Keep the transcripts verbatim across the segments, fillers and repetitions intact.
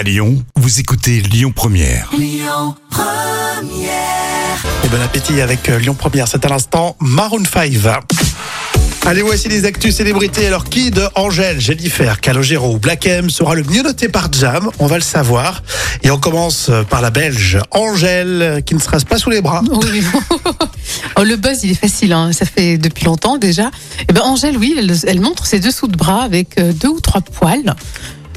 À Lyon, vous écoutez Lyon Première. Lyon Première. Et bon appétit avec Lyon Première. C'est à l'instant Maroon cinq. Allez, voici les actus célébrités. Alors, qui de Angèle, Jennifer, Calogéro ou Black M sera le mieux noté par Jam? On va le savoir. Et on commence par la Belge Angèle, qui ne se rase pas sous les bras. Oui. Oh, le buzz, il est facile, hein. Ça fait depuis longtemps déjà. Eh ben, Angèle, oui, elle, elle montre ses dessous de bras avec deux ou trois poils.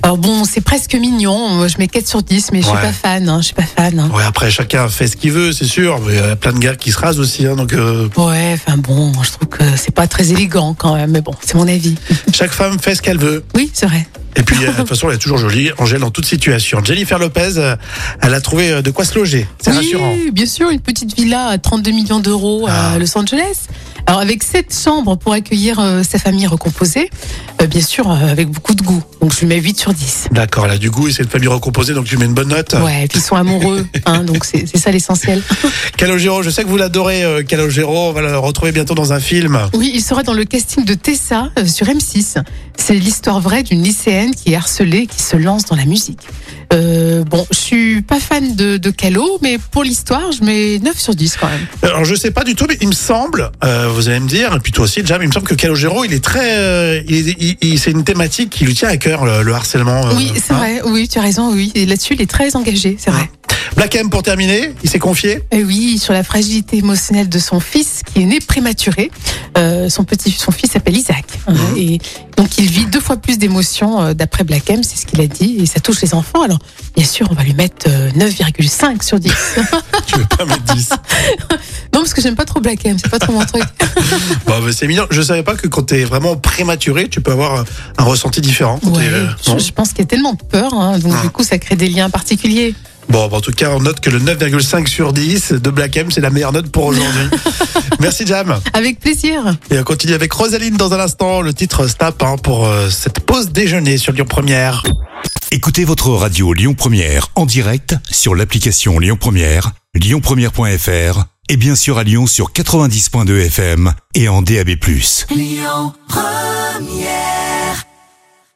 Alors bon, c'est presque mignon, je mets quatre sur dix, mais je ouais. suis pas fan, hein, je suis pas fan. Hein. Ouais, après, chacun fait ce qu'il veut, c'est sûr, mais il y a plein de gars qui se rasent aussi, hein, donc... Euh... Ouais, enfin bon, je trouve que c'est pas très élégant quand même, mais bon, c'est mon avis. Chaque femme fait ce qu'elle veut. Oui, c'est vrai. Et puis, de toute façon, elle est toujours jolie, Angèle, dans toute situation. Jennifer Lopez, elle a trouvé de quoi se loger, c'est oui, rassurant. Oui, bien sûr, une petite villa à trente-deux millions d'euros ah. à Los Angeles. Alors, avec sept chambres pour accueillir euh, sa famille recomposée, euh, bien sûr, euh, avec beaucoup de goût. Donc, je lui mets huit sur dix. D'accord, elle a du goût et c'est une famille recomposée, donc tu mets une bonne note. Ouais, et puis ils sont amoureux, hein, donc c'est, c'est ça l'essentiel. Calogéro, je sais que vous l'adorez, euh, Calogéro. On va le retrouver bientôt dans un film. Oui, il sera dans le casting de Tessa euh, sur M six. C'est l'histoire vraie d'une lycéenne qui est harcelée et qui se lance dans la musique. Euh, bon, je suis pas fan de, de Calo, mais pour l'histoire, je mets neuf sur dix quand même. Alors, je sais pas du tout, mais il me semble, euh, vous allez me dire, et puis toi aussi, Jam, il me semble que Calogéro, il est très. Euh, il, il, il, c'est une thématique qui lui tient à cœur, le, le harcèlement. Euh, oui, c'est hein. vrai, oui, tu as raison, oui. Et là-dessus, il est très engagé, c'est ouais. vrai. Black M, pour terminer, il s'est confié. Et oui, sur la fragilité émotionnelle de son fils, qui est né prématuré. Euh, son petit, son fils s'appelle Isaac. Mmh. Et donc, il vit deux fois plus d'émotions, euh, d'après Black M, c'est ce qu'il a dit. Et ça touche les enfants. Alors, bien sûr, on va lui mettre euh, neuf virgule cinq sur dix. Tu veux pas mettre dix? Non, parce que j'aime pas trop Black M, c'est pas trop mon truc. Bon, mais c'est mignon. Je savais pas que quand t'es vraiment prématuré, tu peux avoir un ressenti différent. Ouais, euh, je, je pense qu'il y a tellement de peur, hein, donc ah. du coup, ça crée des liens particuliers. Bon, en tout cas, on note que le neuf virgule cinq sur dix de Black M, c'est la meilleure note pour aujourd'hui. Merci, Jam. Avec plaisir. Et on continue avec Rosaline dans un instant. Le titre Snap, hein, pour euh, cette pause déjeuner sur Lyon Première. Écoutez votre radio Lyon Première en direct sur l'application Lyon Première, lyon première point f r et bien sûr à Lyon sur quatre-vingt-dix point deux F M et en D A B plus. Lyon Première.